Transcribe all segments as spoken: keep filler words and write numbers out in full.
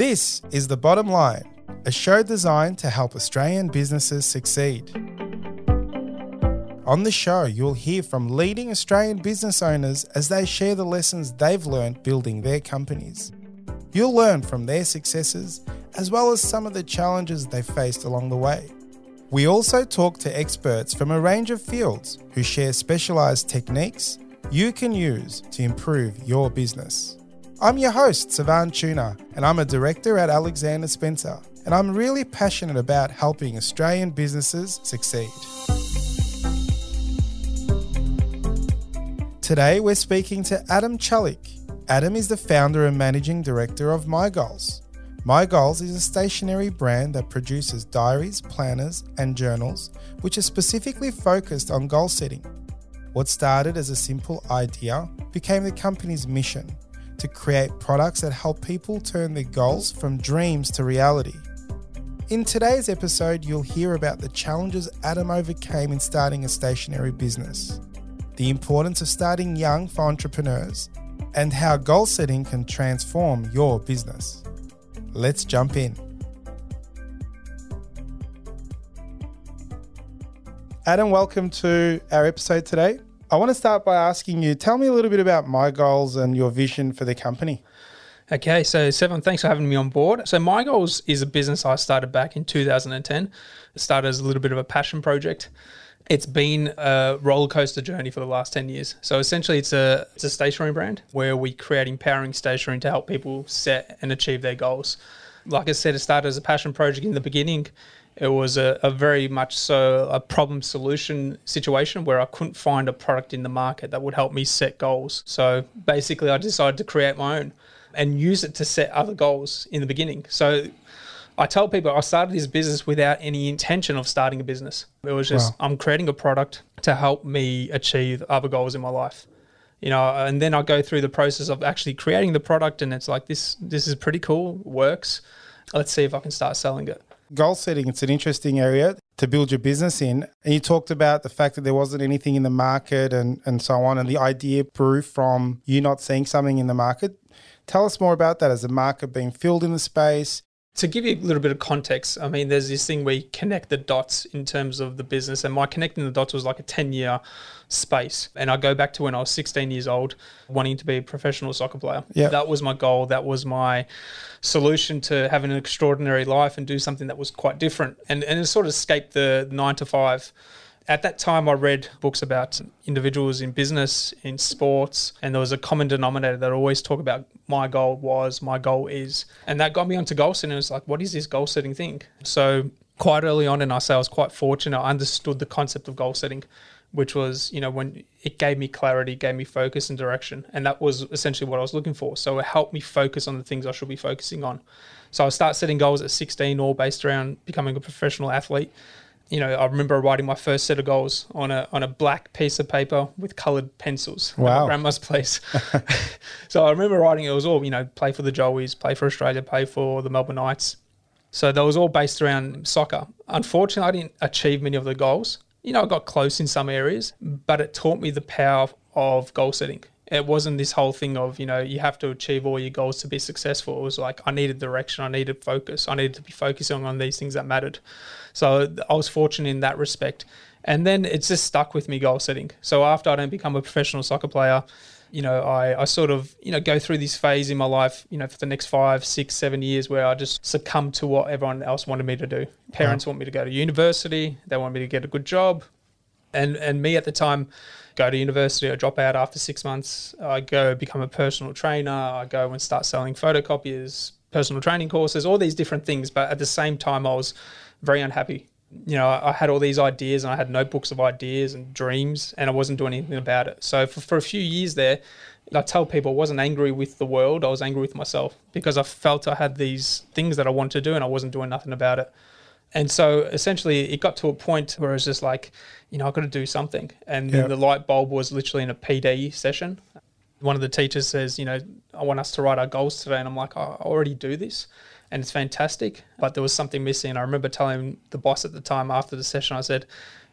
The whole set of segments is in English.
This is The Bottom Line, a show designed to help Australian businesses succeed. On the show, you'll hear from leading Australian business owners as they share the lessons they've learned building their companies. You'll learn from their successes as well as some of the challenges they faced along the way. We also talk to experts from a range of fields who share specialised techniques you can use to improve your business. I'm your host, Savan Tuna, and I'm a director at Alexander Spencer, and I'm really passionate about helping Australian businesses succeed. Today, we're speaking to Adam Jelic. Adam is the founder and managing director of MiGoals. MiGoals is a stationery brand that produces diaries, planners, and journals, which are specifically focused on goal setting. What started as a simple idea became the company's mission to create products that help people turn their goals from dreams to reality. In today's episode, you'll hear about the challenges Adam overcame in starting a stationery business, the importance of starting young for entrepreneurs, and how goal setting can transform your business. Let's jump in. Adam, welcome to our episode today. I want to start by asking you, tell me a little bit about MiGoals and your vision for the company. Okay, so Seven, thanks for having me on board. So MiGoals is a business I started back in two thousand ten. It started as a little bit of a passion project. It's been a roller coaster journey for the last ten years. So essentially it's a it's a stationery brand where we create empowering stationery to help people set and achieve their goals. Like I said, it started as a passion project in the beginning. It was a, a very much so a problem solution situation where I couldn't find a product in the market that would help me set goals. So basically I decided to create my own and use it to set other goals in the beginning. So I tell people I started this business without any intention of starting a business. It was just, wow, I'm creating a product to help me achieve other goals in my life. You know, and then I go through the process of actually creating the product and it's like, this, this is pretty cool, works. Let's see if I can start selling it. Goal setting, it's an interesting area to build your business in. And you talked about the fact that there wasn't anything in the market and, and so on, and the idea grew from you not seeing something in the market. Tell us more about that as a market being filled in the space. To give you a little bit of context, I mean, there's this thing where you connect the dots in terms of the business, and my connecting the dots was like a ten-year space. And I go back to when I was sixteen years old, wanting to be a professional soccer player. Yep. That was my goal. That was my solution to having an extraordinary life and do something that was quite different. And, and it sort of escaped the nine to five. At that time, I read books about individuals in business, in sports, and there was a common denominator that I always talk about, my goal was, my goal is. And that got me onto goal setting. It was like, what is this goal setting thing? So quite early on in our sales, I was quite fortunate. I understood the concept of goal setting, which was, you know, when it gave me clarity, gave me focus and direction. And that was essentially what I was looking for. So it helped me focus on the things I should be focusing on. So I start setting goals at sixteen, all based around becoming a professional athlete. You know, I remember writing my first set of goals on a on a black piece of paper with coloured pencils. Wow. At Grandma's place. So I remember writing, it was all, you know, play for the Joeys, play for Australia, play for the Melbourne Knights. So that was all based around soccer. Unfortunately, I didn't achieve many of the goals. You know, I got close in some areas, but it taught me the power of goal setting. It wasn't this whole thing of, you know, you have to achieve all your goals to be successful. It was like, I needed direction. I needed focus. I needed to be focusing on these things that mattered. So I was fortunate in that respect. And then it's just stuck with me, goal setting. So after I don't become a professional soccer player, you know, I, I sort of, you know, go through this phase in my life, you know, for the next five, six, seven years where I just succumb to what everyone else wanted me to do. Parents yeah. want me to go to university. They want me to get a good job. And and me at the time, go to university, I drop out after six months, I go become a personal trainer, I go and start selling photocopiers, personal training courses, all these different things. But at the same time, I was very unhappy. You know, I, I had all these ideas and I had notebooks of ideas and dreams and I wasn't doing anything about it. So for, for a few years there, I tell people I wasn't angry with the world, I was angry with myself because I felt I had these things that I wanted to do and I wasn't doing nothing about it. And so essentially it got to a point where it was just like, you know, I've got to do something. And then yep. the light bulb was literally in a P D session. One of the teachers says, you know, I want us to write our goals today. And I'm like, oh, I already do this. And it's fantastic. But there was something missing. I remember telling the boss at the time after the session, I said,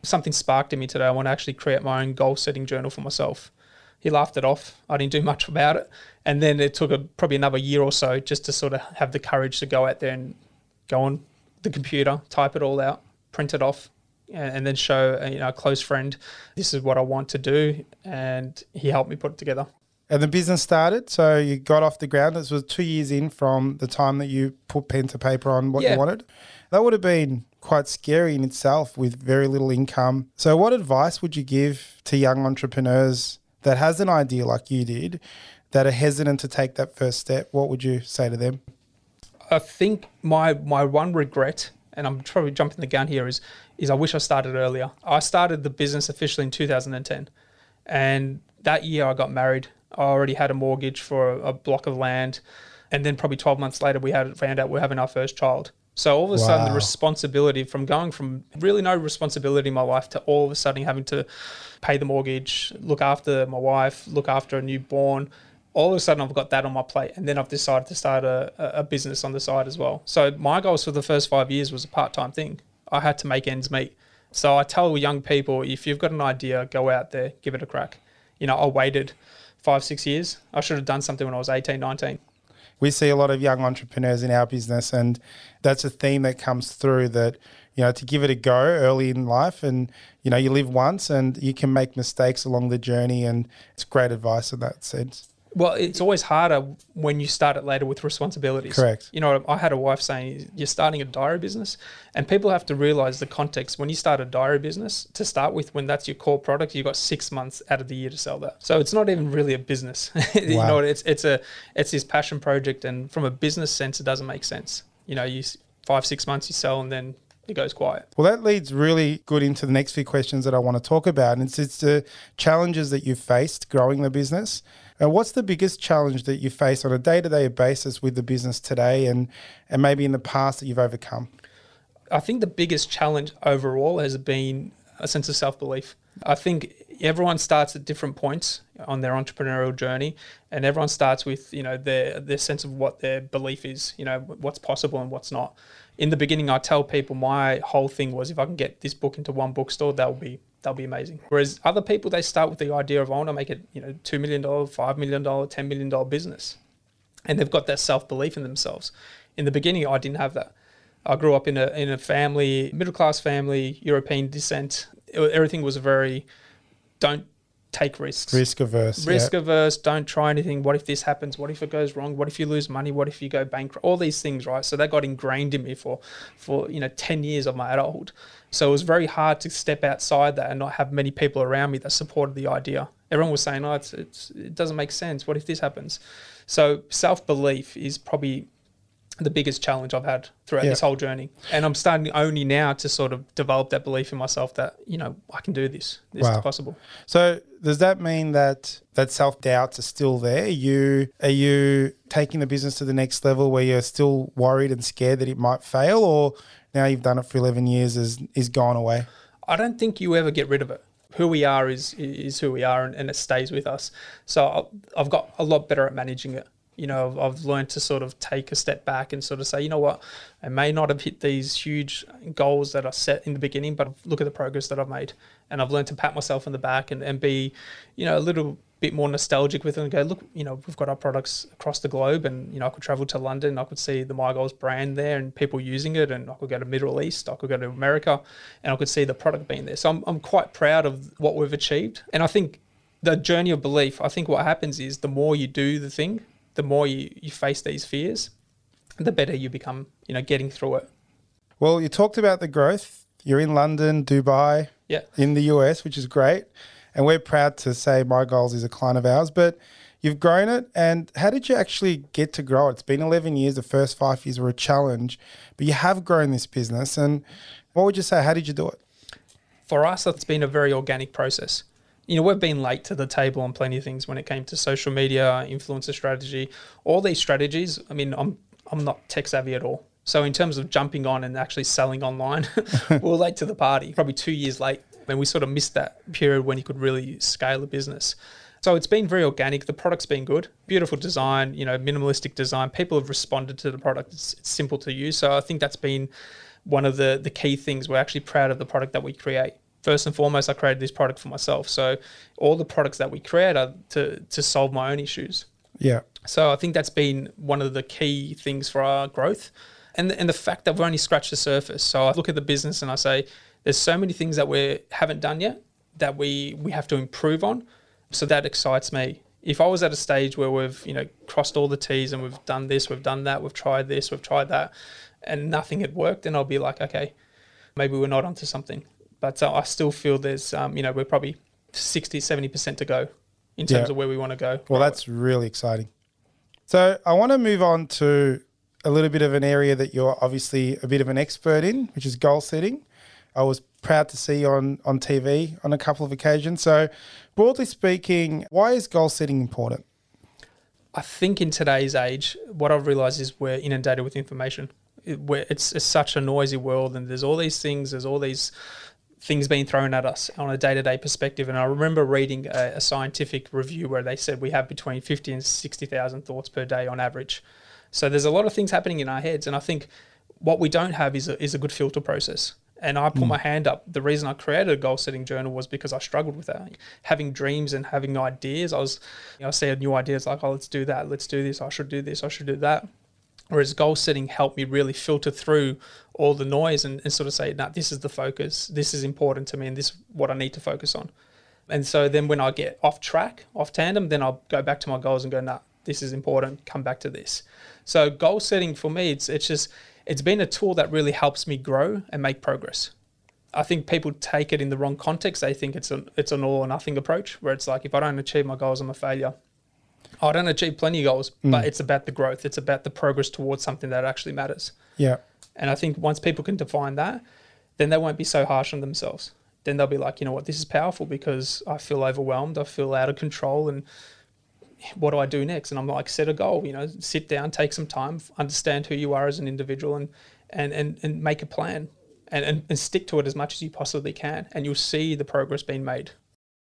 something sparked in me today. I want to actually create my own goal setting journal for myself. He laughed it off. I didn't do much about it. And then it took a, probably another year or so just to sort of have the courage to go out there and go on the computer, type it all out, print it off, and, and then show a, you know, a close friend, this is what I want to do. And he helped me put it together. And the business started, so you got off the ground. This was two years in from the time that you put pen to paper on what yeah. you wanted. That would have been quite scary in itself with very little income. So what advice would you give to young entrepreneurs that has an idea like you did, that are hesitant to take that first step? What would you say to them? I think my my one regret, and I'm probably jumping the gun here, is is I wish I started earlier. I started the business officially in two thousand ten, and that year I got married. I already had a mortgage for a, a block of land, and then probably twelve months later we had found out we we're having our first child. So all of a wow. sudden the responsibility from going from really no responsibility in my life to all of a sudden having to pay the mortgage, look after my wife, look after a newborn, all of a sudden I've got that on my plate, and then I've decided to start a, a business on the side as well. So my goals for the first five years was a part-time thing. I had to make ends meet. So I tell young people, if you've got an idea, go out there, give it a crack. You know, I waited five, six years. I should have done something when I was eighteen, nineteen. We see a lot of young entrepreneurs in our business, and that's a theme that comes through, that, you know, to give it a go early in life, and, you know, you live once and you can make mistakes along the journey, and it's great advice in that sense. Well, it's always harder when you start it later with responsibilities. Correct. You know, I had a wife saying, you're starting a diary business, and people have to realize the context. When you start a diary business, to start with, when that's your core product, you've got six months out of the year to sell that. So it's not even really a business. Wow. You know, it's it's a it's this passion project, and from a business sense, it doesn't make sense. You know, you five, six months you sell, and then it goes quiet. Well, that leads really good into the next few questions that I want to talk about. And it's, it's the challenges that you've faced growing the business. Uh, what's the biggest challenge that you face on a day-to-day basis with the business today, and, and maybe in the past that you've overcome? I think the biggest challenge overall has been a sense of self-belief. I think everyone starts at different points on their entrepreneurial journey, and everyone starts with, you know, their their sense of what their belief is, you know, what's possible and what's not. In the beginning, I tell people my whole thing was, if I can get this book into one bookstore, that will be that'll be amazing. Whereas other people, they start with the idea of, I want to make it, you know, two million dollars, five million dollars, ten million dollars business. And they've got that self-belief in themselves. In the beginning, I didn't have that. I grew up in a in a family, middle-class family, European descent. It, everything was very, don't take risks. Risk averse. Risk yeah. averse, don't try anything. What if this happens? What if it goes wrong? What if you lose money? What if you go bankrupt? All these things, right? So that got ingrained in me for, for you know, ten years of my adulthood. So it was very hard to step outside that and not have many people around me that supported the idea. Everyone was saying, oh, it's, it's, it doesn't make sense. What if this happens? So self-belief is probably the biggest challenge I've had throughout yeah. this whole journey. And I'm starting only now to sort of develop that belief in myself that, you know, I can do this. This wow. is possible. So does that mean that that self-doubts are still there? You Are you taking the business to the next level where you're still worried and scared that it might fail, or now you've done it for eleven years is, is gone away? I don't think you ever get rid of it. Who we are is is who we are, and, and it stays with us. So I've got a lot better at managing it. You know, I've, I've learned to sort of take a step back and sort of say, you know what, I may not have hit these huge goals that I set in the beginning, but look at the progress that I've made. And I've learned to pat myself on the back and, and be, you know, a little bit more nostalgic with it and go, look, you know, we've got our products across the globe, and, you know, I could travel to London, I could see the MiGoals brand there and people using it, and I could go to Middle East, I could go to America, and I could see the product being there. So I'm, I'm quite proud of what we've achieved. And I think the journey of belief, I think what happens is the more you do the thing, the more you, you face these fears, the better you become, you know, getting through it. Well, you talked about the growth. You're in London, Dubai, yeah. in the U S, which is great. And we're proud to say MiGoals is a client of ours, but you've grown it. And how did you actually get to grow it? It's been eleven years. The first five years were a challenge, but you have grown this business. And what would you say? How did you do it? For us, it's been a very organic process. You know, we've been late to the table on plenty of things when it came to social media, influencer strategy, all these strategies. I mean, I'm I'm not tech savvy at all. So in terms of jumping on and actually selling online, we were late to the party, probably two years late. And we sort of missed that period when you could really scale a business. So it's been very organic. The product's been good. Beautiful design, you know, minimalistic design. People have responded to the product. It's, it's simple to use. So I think that's been one of the, the key things. We're actually proud of the product that we create. First and foremost, I created this product for myself. So all the products that we create are to, to solve my own issues. Yeah. So I think that's been one of the key things for our growth, and the, and the fact that we've only scratched the surface. So I look at the business and I say, there's so many things that we haven't done yet that we, we have to improve on. So that excites me. If I was at a stage where we've, you know, crossed all the T's and we've done this, we've done that, we've tried this, we've tried that, and nothing had worked, then I'll be like, okay, maybe we're not onto something. But uh, I still feel there's, um, you know, we're probably sixty, seventy percent to go in terms yeah. of where we want to go. Well, that's really exciting. So I want to move on to a little bit of an area that you're obviously a bit of an expert in, which is goal setting. I was proud to see you on, on T V on a couple of occasions. So broadly speaking, why is goal setting important? I think in today's age, what I've realised is we're inundated with information. It, we're, it's, it's such a noisy world, and there's all these things, there's all these things being thrown at us on a day-to-day perspective. And I remember reading a, a scientific review where they said we have between fifty and sixty thousand thoughts per day on average. So there's a lot of things happening in our heads. And I think what we don't have is a, is a good filter process. And I put mm. my hand up. The reason I created a goal-setting journal was because I struggled with that. Having dreams and having ideas, I was, you know, I said new ideas like, oh, let's do that, let's do this, I should do this, I should do that. Whereas goal-setting helped me really filter through all the noise and, and sort of say, nah, this is the focus, this is important to me, and this is what I need to focus on. And so then when I get off track, off tandem, then I'll go back to my goals and go, nah, this is important, come back to this. So goal-setting for me, it's it's just... it's been a tool that really helps me grow and make progress. I think people take it in the wrong context. They think it's an, it's an all or nothing approach where it's like, if I don't achieve my goals, I'm a failure. I don't achieve plenty of goals, mm. but it's about the growth. It's about the progress towards something that actually matters. Yeah. And I think once people can define that, then they won't be so harsh on themselves. Then they'll be like, you know what, this is powerful because I feel overwhelmed. I feel out of control. And what do I do next? And I'm like, set a goal, you know, sit down, take some time, understand who you are as an individual, and and and, and make a plan and, and, and stick to it as much as you possibly can. And you'll see the progress being made.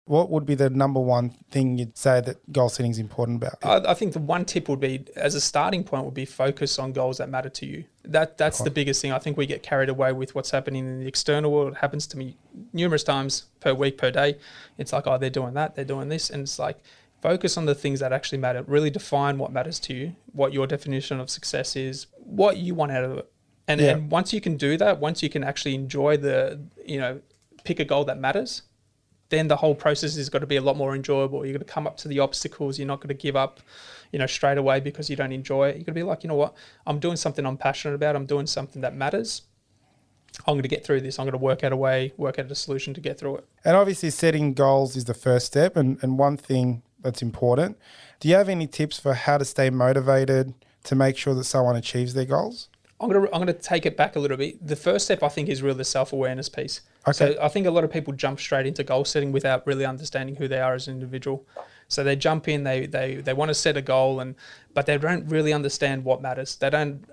What would be the number one thing you'd say that goal setting is important about? I, I think the one tip would be, as a starting point, would be focus on goals that matter to you. That That's the biggest thing. I think we get carried away with what's happening in the external world. It happens to me numerous times per week, per day. It's like, oh, they're doing that, they're doing this. And it's like, focus on the things that actually matter. Really define what matters to you, what your definition of success is, what you want out of it. And, yeah. and once you can do that, once you can actually enjoy the, you know, pick a goal that matters, then the whole process has got to be a lot more enjoyable. You're going to come up to the obstacles. You're not going to give up, you know, straight away because you don't enjoy it. You're going to be like, you know what, I'm doing something I'm passionate about. I'm doing something that matters. I'm going to get through this. I'm going to work out a way, work out a solution to get through it. And obviously setting goals is the first step. And, and one thing that's important. Do you have any tips for how to stay motivated to make sure that someone achieves their goals? I'm going to, I'm going to take it back a little bit. The first step, I think, is really the self-awareness piece. Okay. So I think a lot of people jump straight into goal setting without really understanding who they are as an individual. So they jump in, they they they want to set a goal, and but they don't really understand what matters. They don't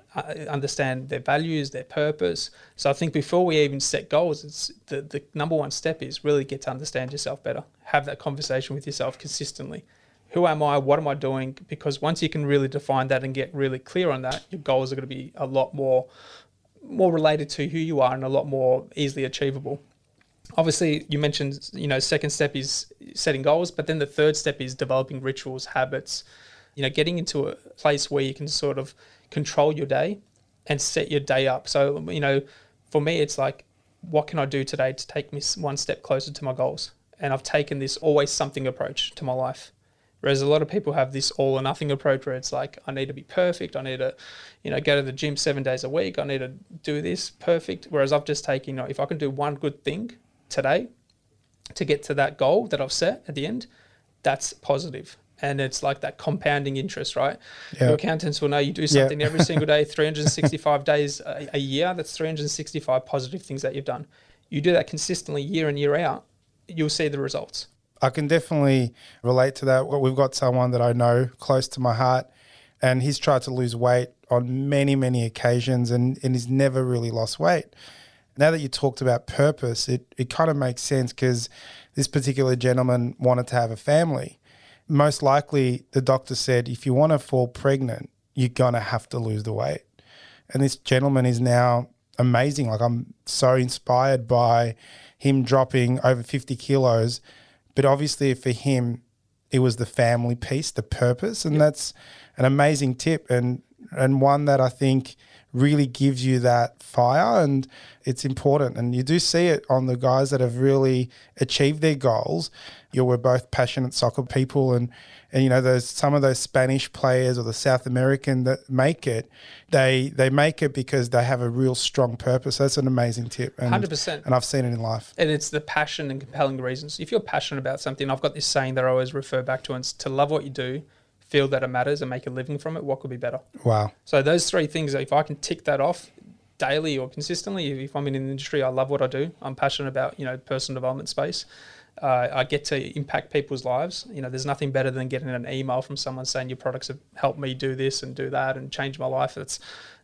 understand their values, their purpose. So I think before we even set goals, it's the, the number one step is really get to understand yourself better. Have that conversation with yourself consistently. Who am I? What am I doing? Because once you can really define that and get really clear on that, your goals are going to be a lot more more related to who you are and a lot more easily achievable. Obviously, you mentioned, you know, second step is setting goals, but then the third step is developing rituals, habits, you know, getting into a place where you can sort of control your day and set your day up. So, you know, for me, it's like, what can I do today to take me one step closer to my goals? And I've taken this always something approach to my life. Whereas a lot of people have this all or nothing approach where it's like, I need to be perfect. I need to, you know, go to the gym seven days a week. I need to do this perfect. Whereas I've just taken, you know, if I can do one good thing today to get to that goal that I've set at the end, that's positive. And it's like that compounding interest, right? Yeah. Your accountants will know you do something yeah. every single day, three hundred sixty-five days a, a year. That's three hundred sixty-five positive things that you've done. You do that consistently year in, year out, you'll see the results. I can definitely relate to that. We've got someone that I know close to my heart, and he's tried to lose weight on many, many occasions, and, and he's never really lost weight. Now that you talked about purpose, it, it kind of makes sense because this particular gentleman wanted to have a family. Most likely, the doctor said, if you want to fall pregnant, you're going to have to lose the weight. And this gentleman is now amazing. Like, I'm so inspired by him dropping over fifty kilos. But obviously for him, it was the family piece, the purpose, and yep. that's an amazing tip, and and one that I think really gives you that fire, and it's important. And you do see it on the guys that have really achieved their goals. You know, we're both passionate soccer people, and and you know those some of those Spanish players or the South American that make it, they they make it because they have a real strong purpose. That's an amazing tip. And, one hundred percent. And I've seen it in life. And it's the passion and compelling reasons. If you're passionate about something, I've got this saying that I always refer back to, and it's to love what you do, feel that it matters, and make a living from it. What could be better? Wow. So those three things, if I can tick that off daily or consistently, if I'm in an industry, I love what I do, I'm passionate about, you know, personal development space, Uh, I get to impact people's lives. You know, there's nothing better than getting an email from someone saying your products have helped me do this and do that and change my life. That's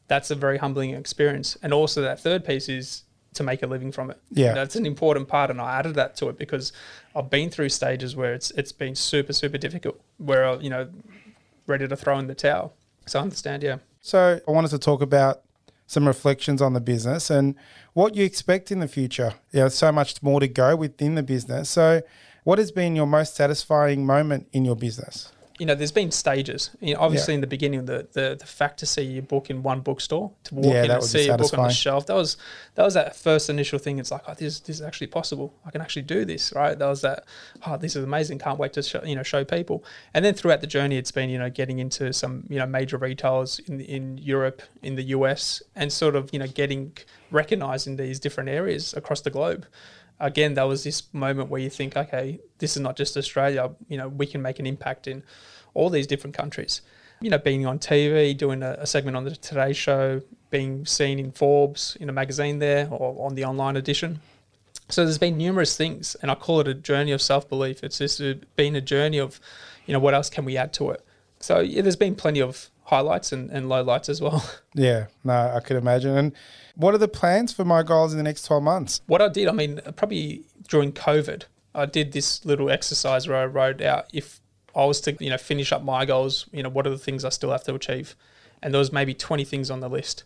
that's a very humbling experience. And also that third piece is to make a living from it. Yeah, you know, that's an important part, and I added that to it because I've been through stages where it's it's been super super difficult, where I, you know, ready to throw in the towel. So I understand, yeah. So I wanted to talk about some reflections on the business and what you expect in the future. You know, so much more to go within the business. So what has been your most satisfying moment in your business? You know, there's been stages. You know, obviously, yeah. in the beginning, the, the the fact to see your book in one bookstore, to walk yeah, in and see your book on the shelf, that was that was that first initial thing. It's like, oh, this this is actually possible. I can actually do this, right? That was that. Oh, this is amazing. Can't wait to show, you know show people. And then throughout the journey, it's been you know getting into some you know major retailers in in Europe, in the U S, and sort of you know getting recognized in these different areas across the globe. Again, that was this moment where you think, okay, this is not just Australia. You know, we can make an impact in all these different countries. You know, being on T V, doing a, a segment on the Today Show, being seen in Forbes, in a magazine there, or on the online edition. So there's been numerous things, and I call it a journey of self-belief. It's just been a journey of, you know, what else can we add to it? So yeah, there's been plenty of highlights and, and lowlights as well. Yeah, no, I could imagine. And what are the plans for MiGoals in the next twelve months? What I did, I mean, probably during COVID, I did this little exercise where I wrote out, if I was to, you know, finish up MiGoals, you know, what are the things I still have to achieve? And there was maybe twenty things on the list.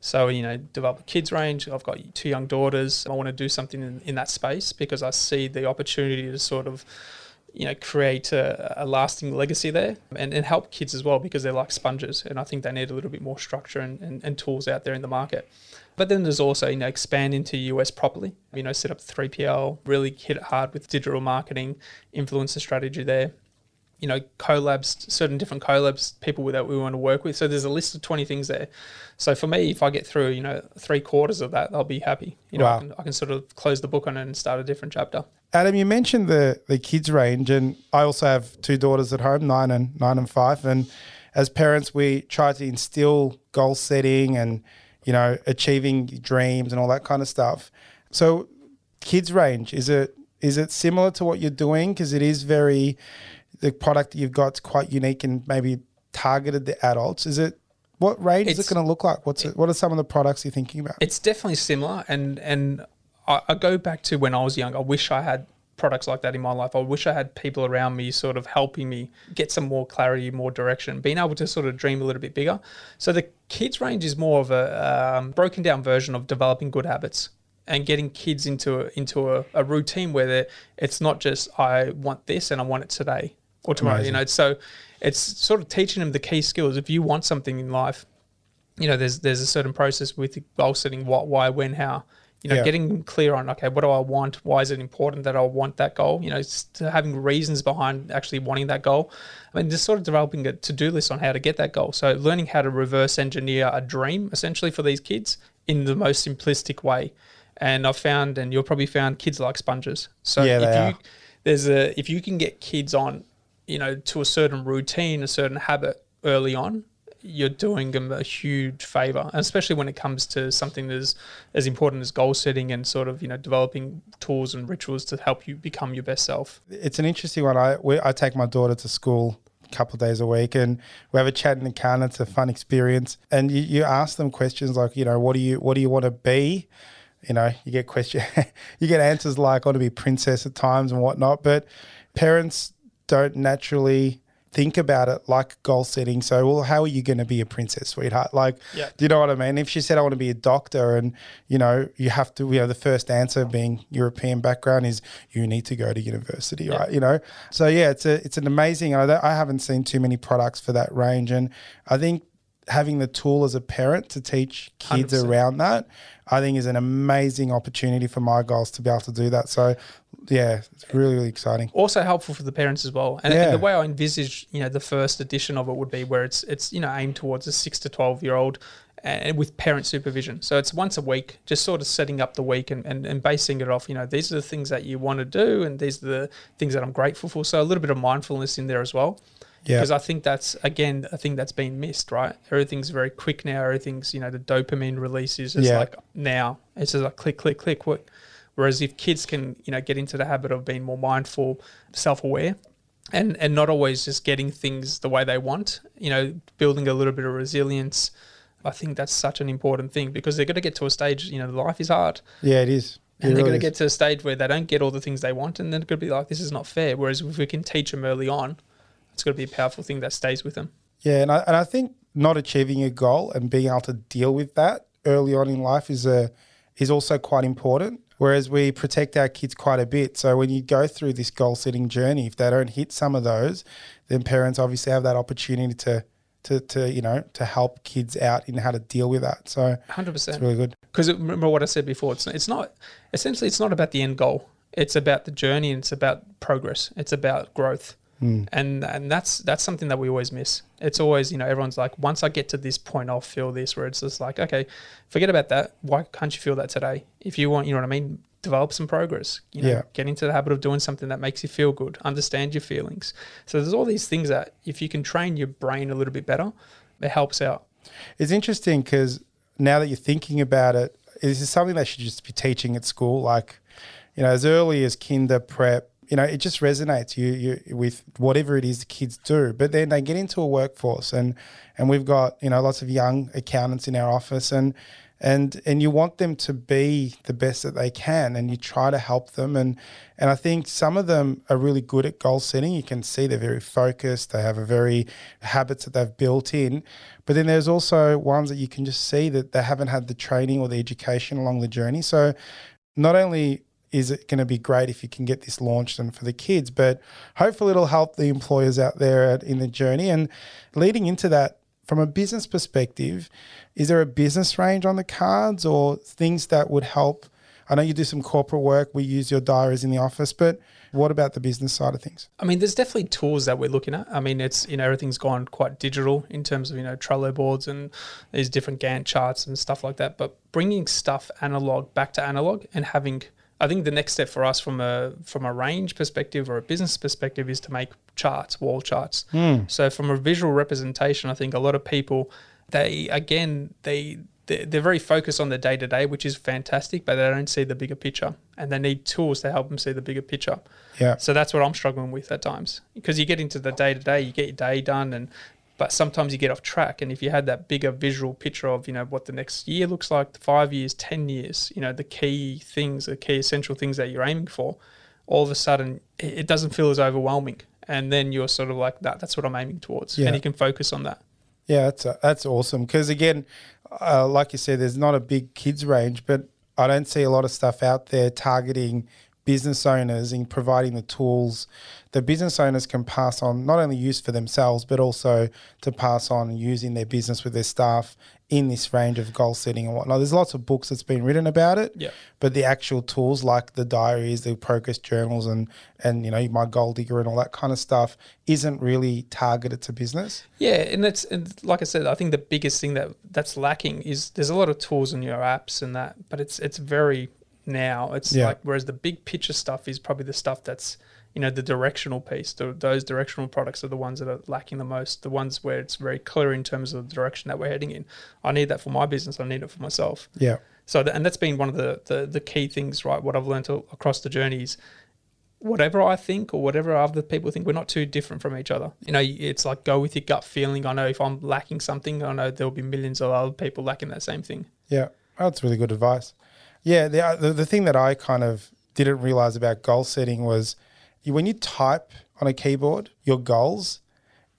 So, you know, develop a kids range. I've got two young daughters. I want to do something in, in that space because I see the opportunity to sort of, you know, create a, a lasting legacy there and, and help kids as well, because they're like sponges, and I think they need a little bit more structure and, and, and tools out there in the market. But then there's also, you know, expand into U S properly, you know, set up three P L, really hit it hard with digital marketing, influencer strategy there, you know, collabs, certain different collabs, people that we want to work with. So there's a list of twenty things there. So for me, if I get through, you know, three quarters of that, I'll be happy. You know, wow. I can, I can sort of close the book on it and start a different chapter. Adam, you mentioned the the kids range, and I also have two daughters at home, nine and nine and five. And as parents, we try to instill goal setting and, you know, achieving dreams and all that kind of stuff. So kids range, is it is it similar to what you're doing? Because it is very, the product that you've got is quite unique and maybe targeted to adults. Is it? What range it's, is it going to look like? What's it, what are some of the products you're thinking about? It's definitely similar, and and. I go back to when I was young. I wish I had products like that in my life. I wish I had people around me sort of helping me get some more clarity, more direction, being able to sort of dream a little bit bigger. So the kids range is more of a um, broken down version of developing good habits and getting kids into a, into a, a routine where it's not just I want this and I want it today or tomorrow. Amazing. You know, so it's sort of teaching them the key skills. If you want something in life, you know, there's there's a certain process with goal setting: what, why, when, how. You know, yeah. getting clear on, okay, what do I want? Why is it important that I want that goal? You know, having reasons behind actually wanting that goal. I mean, just sort of developing a to-do list on how to get that goal. So learning how to reverse engineer a dream, essentially, for these kids in the most simplistic way. And I've found, and you'll probably found, kids like sponges. So yeah, if they you, are. there's a if you can get kids on, you know, to a certain routine, a certain habit early on, you're doing them a huge favor, especially when it comes to something that is as important as goal setting and sort of, you know, developing tools and rituals to help you become your best self. It's an interesting one. I, we, I take my daughter to school a couple of days a week, and we have a chat in the car. It's a fun experience. And you, you ask them questions like, you know, what do you, what do you want to be? You know, you get question, you get answers like, I want to be princess at times and whatnot, but parents don't naturally think about it like goal setting. So, well, how are you going to be a princess, sweetheart? Like, yeah. do you know what I mean? If she said, I want to be a doctor, and, you know, you have to, you know, the first answer being European background is you need to go to university, yeah. right? You know? So, yeah, it's a, it's an amazing, I, I haven't seen too many products for that range. And I think having the tool as a parent to teach kids one hundred percent around that, I think is an amazing opportunity for MiGoals to be able to do that. So, yeah, it's really, really exciting. Also helpful for the parents as well. And, yeah. and the way I envisage, you know, the first edition of it would be where it's, it's you know, aimed towards a six to twelve year old and with parent supervision. So it's once a week, just sort of setting up the week and, and, and basing it off, you know, these are the things that you want to do and these are the things that I'm grateful for. So a little bit of mindfulness in there as well. Yeah. Because I think that's, again, a thing that's been missed, right? Everything's very quick now. Everything's, you know, the dopamine release is just yeah. like now. It's just like click, click, click. Whereas if kids can, you know, get into the habit of being more mindful, self-aware, and, and not always just getting things the way they want, you know, building a little bit of resilience, I think that's such an important thing because they're going to get to a stage, you know, life is hard. Yeah, it is. And they're going to get to a stage where they don't get all the things they want and then they're going to be like, this is not fair. Whereas if we can teach them early on, it's going to be a powerful thing that stays with them. Yeah, and I, and I think not achieving a goal and being able to deal with that early on in life is a is also quite important, whereas we protect our kids quite a bit. So when you go through this goal-setting journey, if they don't hit some of those, then parents obviously have that opportunity to, to, to you know, to help kids out in how to deal with that. So one hundred percent. It's really good. Because remember what I said before, it's not, it's not – essentially it's not about the end goal. It's about the journey and it's about progress. It's about growth. Mm. And and that's that's something that we always miss. It's always, you know, everyone's like, once I get to this point, I'll feel this, where it's just like, okay, forget about that. Why can't you feel that today? If you want, you know what I mean? Develop some progress, you know, yeah. get into the habit of doing something that makes you feel good, understand your feelings. So there's all these things that if you can train your brain a little bit better, it helps out. It's interesting because now that you're thinking about it, this is something they should just be teaching at school, like, you know, as early as kinder, prep. You know, it just resonates you, you with whatever it is the kids do. But then they get into a workforce and, and we've got, you know, lots of young accountants in our office and, and, and you want them to be the best that they can and you try to help them. And, and I think some of them are really good at goal setting. You can see they're very focused. They have a very habits that they've built in. But then there's also ones that you can just see that they haven't had the training or the education along the journey. So not only is it going to be great if you can get this launched and for the kids, but hopefully it'll help the employers out there in the journey. And leading into that, from a business perspective, is there a business range on the cards or things that would help? I know you do some corporate work. We use your diaries in the office, but what about the business side of things? I mean, there's definitely tools that we're looking at. I mean, it's, you know, everything's gone quite digital in terms of, you know, Trello boards and these different Gantt charts and stuff like that, but bringing stuff analog back to analog and having, I think the next step for us from a from a range perspective or a business perspective is to make charts, wall charts. Mm. So from a visual representation, I think a lot of people, they again, they, they're very focused on the day-to-day, which is fantastic, but they don't see the bigger picture and they need tools to help them see the bigger picture. Yeah. So that's what I'm struggling with at times because you get into the day-to-day, you get your day done and but sometimes you get off track. And if you had that bigger visual picture of, you know, what the next year looks like, five years, ten years, you know, the key things, the key essential things that you're aiming for, all of a sudden it doesn't feel as overwhelming. And then you're sort of like, that, that's what I'm aiming towards. Yeah. And you can focus on that. Yeah, that's, a, that's awesome. Because again, uh, like you said, there's not a big kids range, but I don't see a lot of stuff out there targeting business owners in providing the tools that business owners can pass on, not only use for themselves, but also to pass on and use in their business with their staff in this range of goal setting and whatnot. There's lots of books that's been written about it, yeah. but the actual tools like the diaries, the progress journals and, and you know, my goal digger and all that kind of stuff isn't really targeted to business. Yeah, and that's and like I said, I think the biggest thing that that's lacking is there's a lot of tools in your apps and that, but it's it's very... now it's yeah. like whereas the big picture stuff is probably the stuff that's, you know, the directional piece, the, those directional products are the ones that are lacking the most, the ones where it's very clear in terms of the direction that we're heading in. I need that for my business, I need it for myself. Yeah. So th- and that's been one of the, the the key things, right? What I've learned to, across the journey is whatever I think or whatever other people think, we're not too different from each other. You know, it's like go with your gut feeling. I know if I'm lacking something, I know there'll be millions of other people lacking that same thing. Yeah, that's really good advice. Yeah, the, the the thing that I kind of didn't realize about goal setting was you, when you type on a keyboard your goals,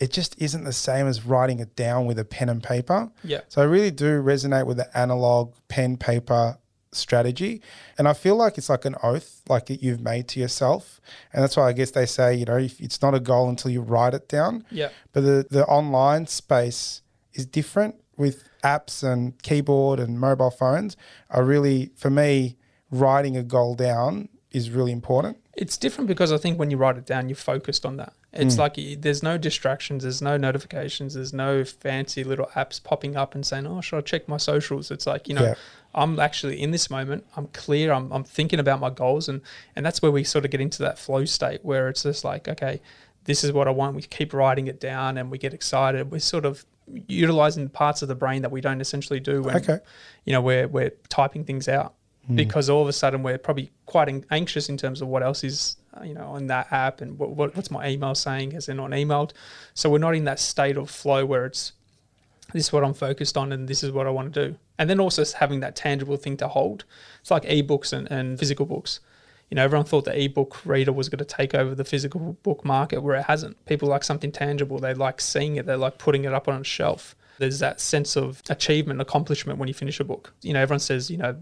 it just isn't the same as writing it down with a pen and paper. Yeah. So I really do resonate with the analog pen, paper strategy. And I feel like it's like an oath, like that you've made to yourself. And that's why I guess they say, you know, it's not a goal until you write it down. Yeah. But the, the online space is different with apps and keyboard and mobile phones. I really, for me, writing a goal down is really important. It's different because I think when you write it down, you're focused on that. It's mm. like there's no distractions, there's no notifications, there's no fancy little apps popping up and saying, oh, should I check my socials? It's like, you know, yeah. I'm actually in this moment, I'm clear, I'm, I'm thinking about my goals. And, and that's where we sort of get into that flow state where it's just like, okay, this is what I want. We keep writing it down and we get excited. We're sort of utilizing parts of the brain that we don't essentially do when, okay. you know, we're, we're typing things out. Because all of a sudden we're probably quite anxious in terms of what else is, you know, on that app and what, what what's my email saying? Has anyone emailed? So we're not in that state of flow where it's this is what I'm focused on and this is what I want to do. And then also having that tangible thing to hold. It's like ebooks and, and physical books. You know, everyone thought the ebook reader was going to take over the physical book market where it hasn't. People like something tangible. They like seeing it. They like putting it up on a shelf. There's that sense of achievement, accomplishment when you finish a book. You know, everyone says, you know,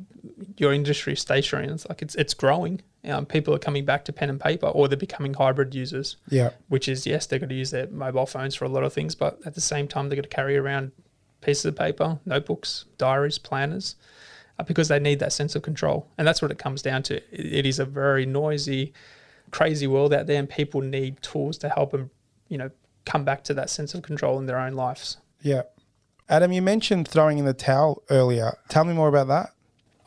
your industry is stationary, and it's like it's it's growing. Um, people are coming back to pen and paper, or they're becoming hybrid users. Yeah, which is yes, they're going to use their mobile phones for a lot of things, but at the same time, they're going to carry around pieces of paper, notebooks, diaries, planners, uh, because they need that sense of control, and that's what it comes down to. It, it is a very noisy, crazy world out there, and people need tools to help them, you know, come back to that sense of control in their own lives. Yeah. Adam, you mentioned throwing in the towel earlier. Tell me more about that.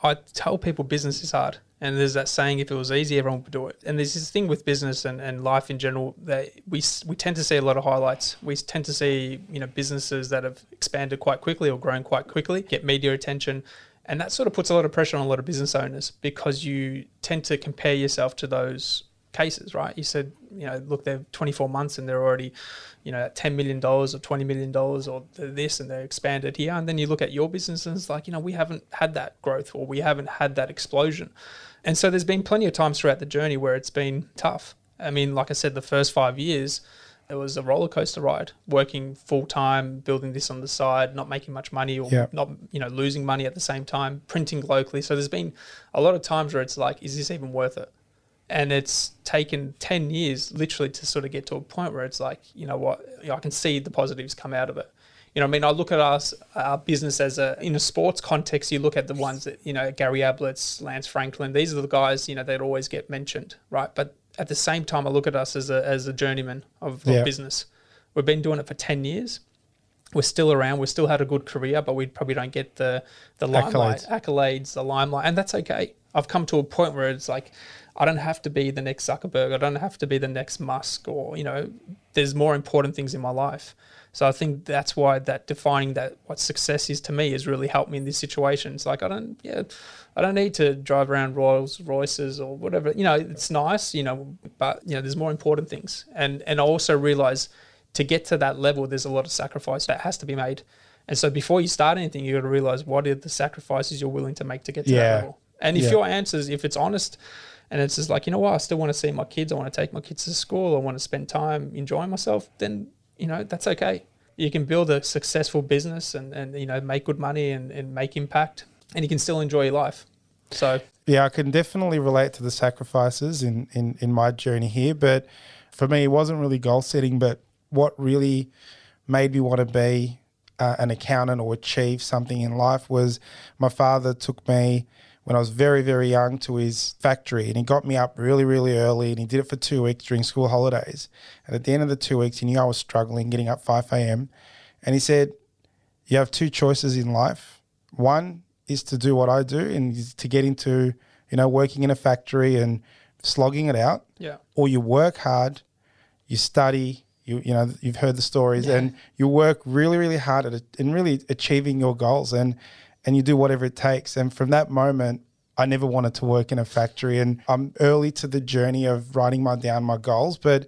I tell people business is hard. And there's that saying, if it was easy, everyone would do it. And there's this thing with business and, and life in general that we we tend to see a lot of highlights. We tend to see, you know, businesses that have expanded quite quickly or grown quite quickly, get media attention. And that sort of puts a lot of pressure on a lot of business owners because you tend to compare yourself to those cases, right? You said, you know, look, they're twenty-four months and they're already, you know, at ten million dollars or twenty million dollars or this, and they're expanded here. And then you look at your business and it's like, you know, we haven't had that growth or we haven't had that explosion. And so there's been plenty of times throughout the journey where it's been tough. I mean, like I said, the first five years, it was a roller coaster ride, working full time, building this on the side, not making much money or yeah. not, you know, losing money at the same time, printing locally. So there's been a lot of times where it's like, is this even worth it? And it's taken ten years literally to sort of get to a point where it's like, you know what, I can see the positives come out of it. You know what I mean? I look at us, our business as a, in a sports context, you look at the ones that, you know, Gary Ablett's, Lance Franklin, these are the guys, you know, that always get mentioned, right? But at the same time, I look at us as a, as a journeyman of, yeah. of business. We've been doing it for ten years. We're still around. We still had a good career, but we probably don't get the, the limelight, accolades. accolades, the limelight, and that's okay. I've come to a point where it's like, I don't have to be the next Zuckerberg. I don't have to be the next Musk or, you know, there's more important things in my life. So I think that's why that defining that what success is to me has really helped me in this situation. It's like, I don't, yeah, I don't need to drive around Rolls Royces or whatever. You know, it's nice, you know, but, you know, there's more important things. And, and I also realize to get to that level, there's a lot of sacrifice that has to be made. And so before you start anything, you got to realize what are the sacrifices you're willing to make to get to yeah. that level. And if yeah. your answers, if it's honest, and it's just like, you know what, I still want to see my kids. I want to take my kids to school. I want to spend time enjoying myself. Then, you know, that's okay. You can build a successful business and, and you know, make good money and, and make impact, and you can still enjoy your life. So, yeah, I can definitely relate to the sacrifices in, in, in my journey here. But for me, it wasn't really goal setting, but what really made me want to be uh, an accountant or achieve something in life was my father took me when I was very, very young to his factory, and he got me up really, really early, and he did it for two weeks during school holidays. And at the end of the two weeks, he knew I was struggling, getting up five a m And he said, you have two choices in life. One is to do what I do and to get into, you know, working in a factory and slogging it out. Yeah. Or you work hard, you study, you you know, you've heard the stories, yeah. and you work really, really hard at it and really achieving your goals. And and you do whatever it takes. And from that moment, I never wanted to work in a factory. And I'm early to the journey of writing my down my goals, but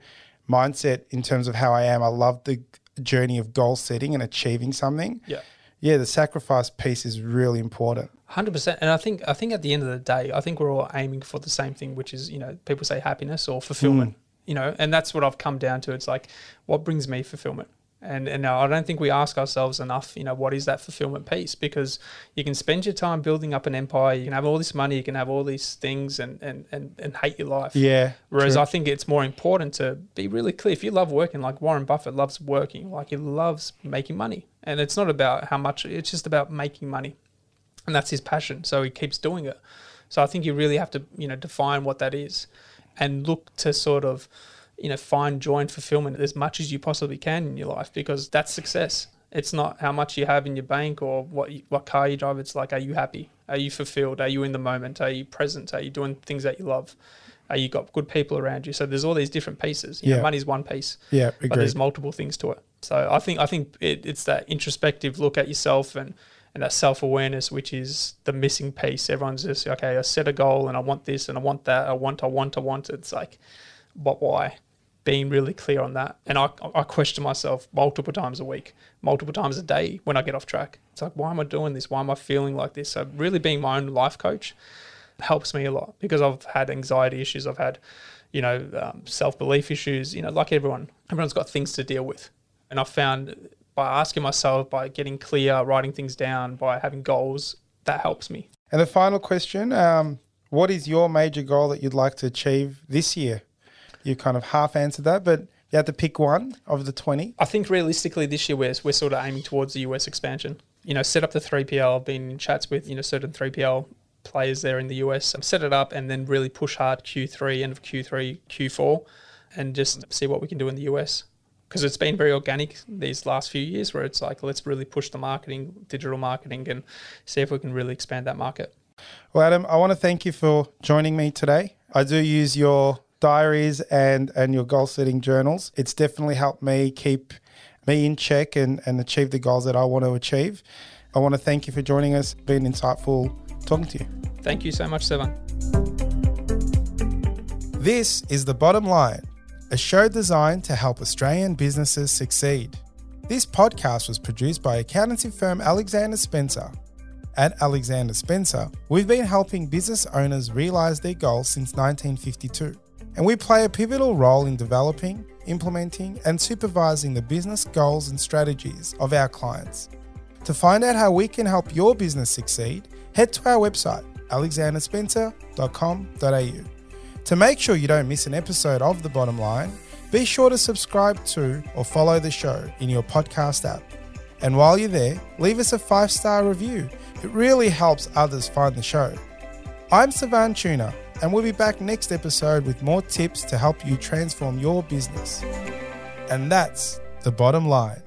mindset in terms of how I am, I love the journey of goal setting and achieving something. Yeah. Yeah, the sacrifice piece is really important. one hundred percent. And I think I think at the end of the day, I think we're all aiming for the same thing, which is, you know, people say happiness or fulfillment. Mm. you know, and that's what I've come down to. It's like, what brings me fulfillment? And and I don't think we ask ourselves enough, you know, what is that fulfillment piece? Because you can spend your time building up an empire, you can have all this money, you can have all these things and and, and, and hate your life. Yeah. Whereas true. I think it's more important to be really clear. If you love working, like Warren Buffett loves working, like he loves making money. And it's not about how much, it's just about making money. And that's his passion. So he keeps doing it. So I think you really have to, you know, define what that is and look to sort of, you know, find joy and fulfillment as much as you possibly can in your life, because that's success. It's not how much you have in your bank or what you, what car you drive. It's like, are you happy? Are you fulfilled? Are you in the moment? Are you present? Are you doing things that you love? Are you got good people around you? So there's all these different pieces. You yeah. know, money's one piece. Yeah, agreed. But there's multiple things to it. So I think I think it, it's that introspective look at yourself and and that self-awareness, which is the missing piece. Everyone's just, okay, I set a goal and I want this and I want that. I want, I want, I want. It's like, but why? Being really clear on that. And I, I question myself multiple times a week, multiple times a day when I get off track. It's like, why am I doing this? Why am I feeling like this? So really being my own life coach helps me a lot, because I've had anxiety issues. I've had, you know, um, self-belief issues, you know, like everyone, everyone's got things to deal with. And I found by asking myself, by getting clear, writing things down, by having goals, that helps me. And the final question, um, what is your major goal that you'd like to achieve this year? You kind of half answered that, but you had to pick one of the twenty. I think realistically this year we're, we're sort of aiming towards the U S expansion. You know, set up the three P L. I've been in chats with, you know, certain three P L players there in the U S. Set it up and then really push hard Q three, end of Q three, Q four, and just see what we can do in the U S. Because it's been very organic these last few years where it's like, let's really push the marketing, digital marketing, and see if we can really expand that market. Well, Adam, I want to thank you for joining me today. I do use your diaries and and your goal setting journals. It's definitely helped me keep me in check and, and achieve the goals that I want to achieve. I want to thank you for joining us. It's been insightful talking to you. Thank you so much, Savan. This is The Bottom Line, a show designed to help Australian businesses succeed. This podcast was produced by accountancy firm Alexander Spencer. At Alexander Spencer, we've been helping business owners realise their goals since nineteen fifty-two. And we play a pivotal role in developing, implementing, and supervising the business goals and strategies of our clients. To find out how we can help your business succeed, head to our website, alexander spencer dot com dot a u. To make sure you don't miss an episode of The Bottom Line, be sure to subscribe to or follow the show in your podcast app. And while you're there, leave us a five-star review. It really helps others find the show. I'm Savan Tuna, and we'll be back next episode with more tips to help you transform your business. And that's The Bottom Line.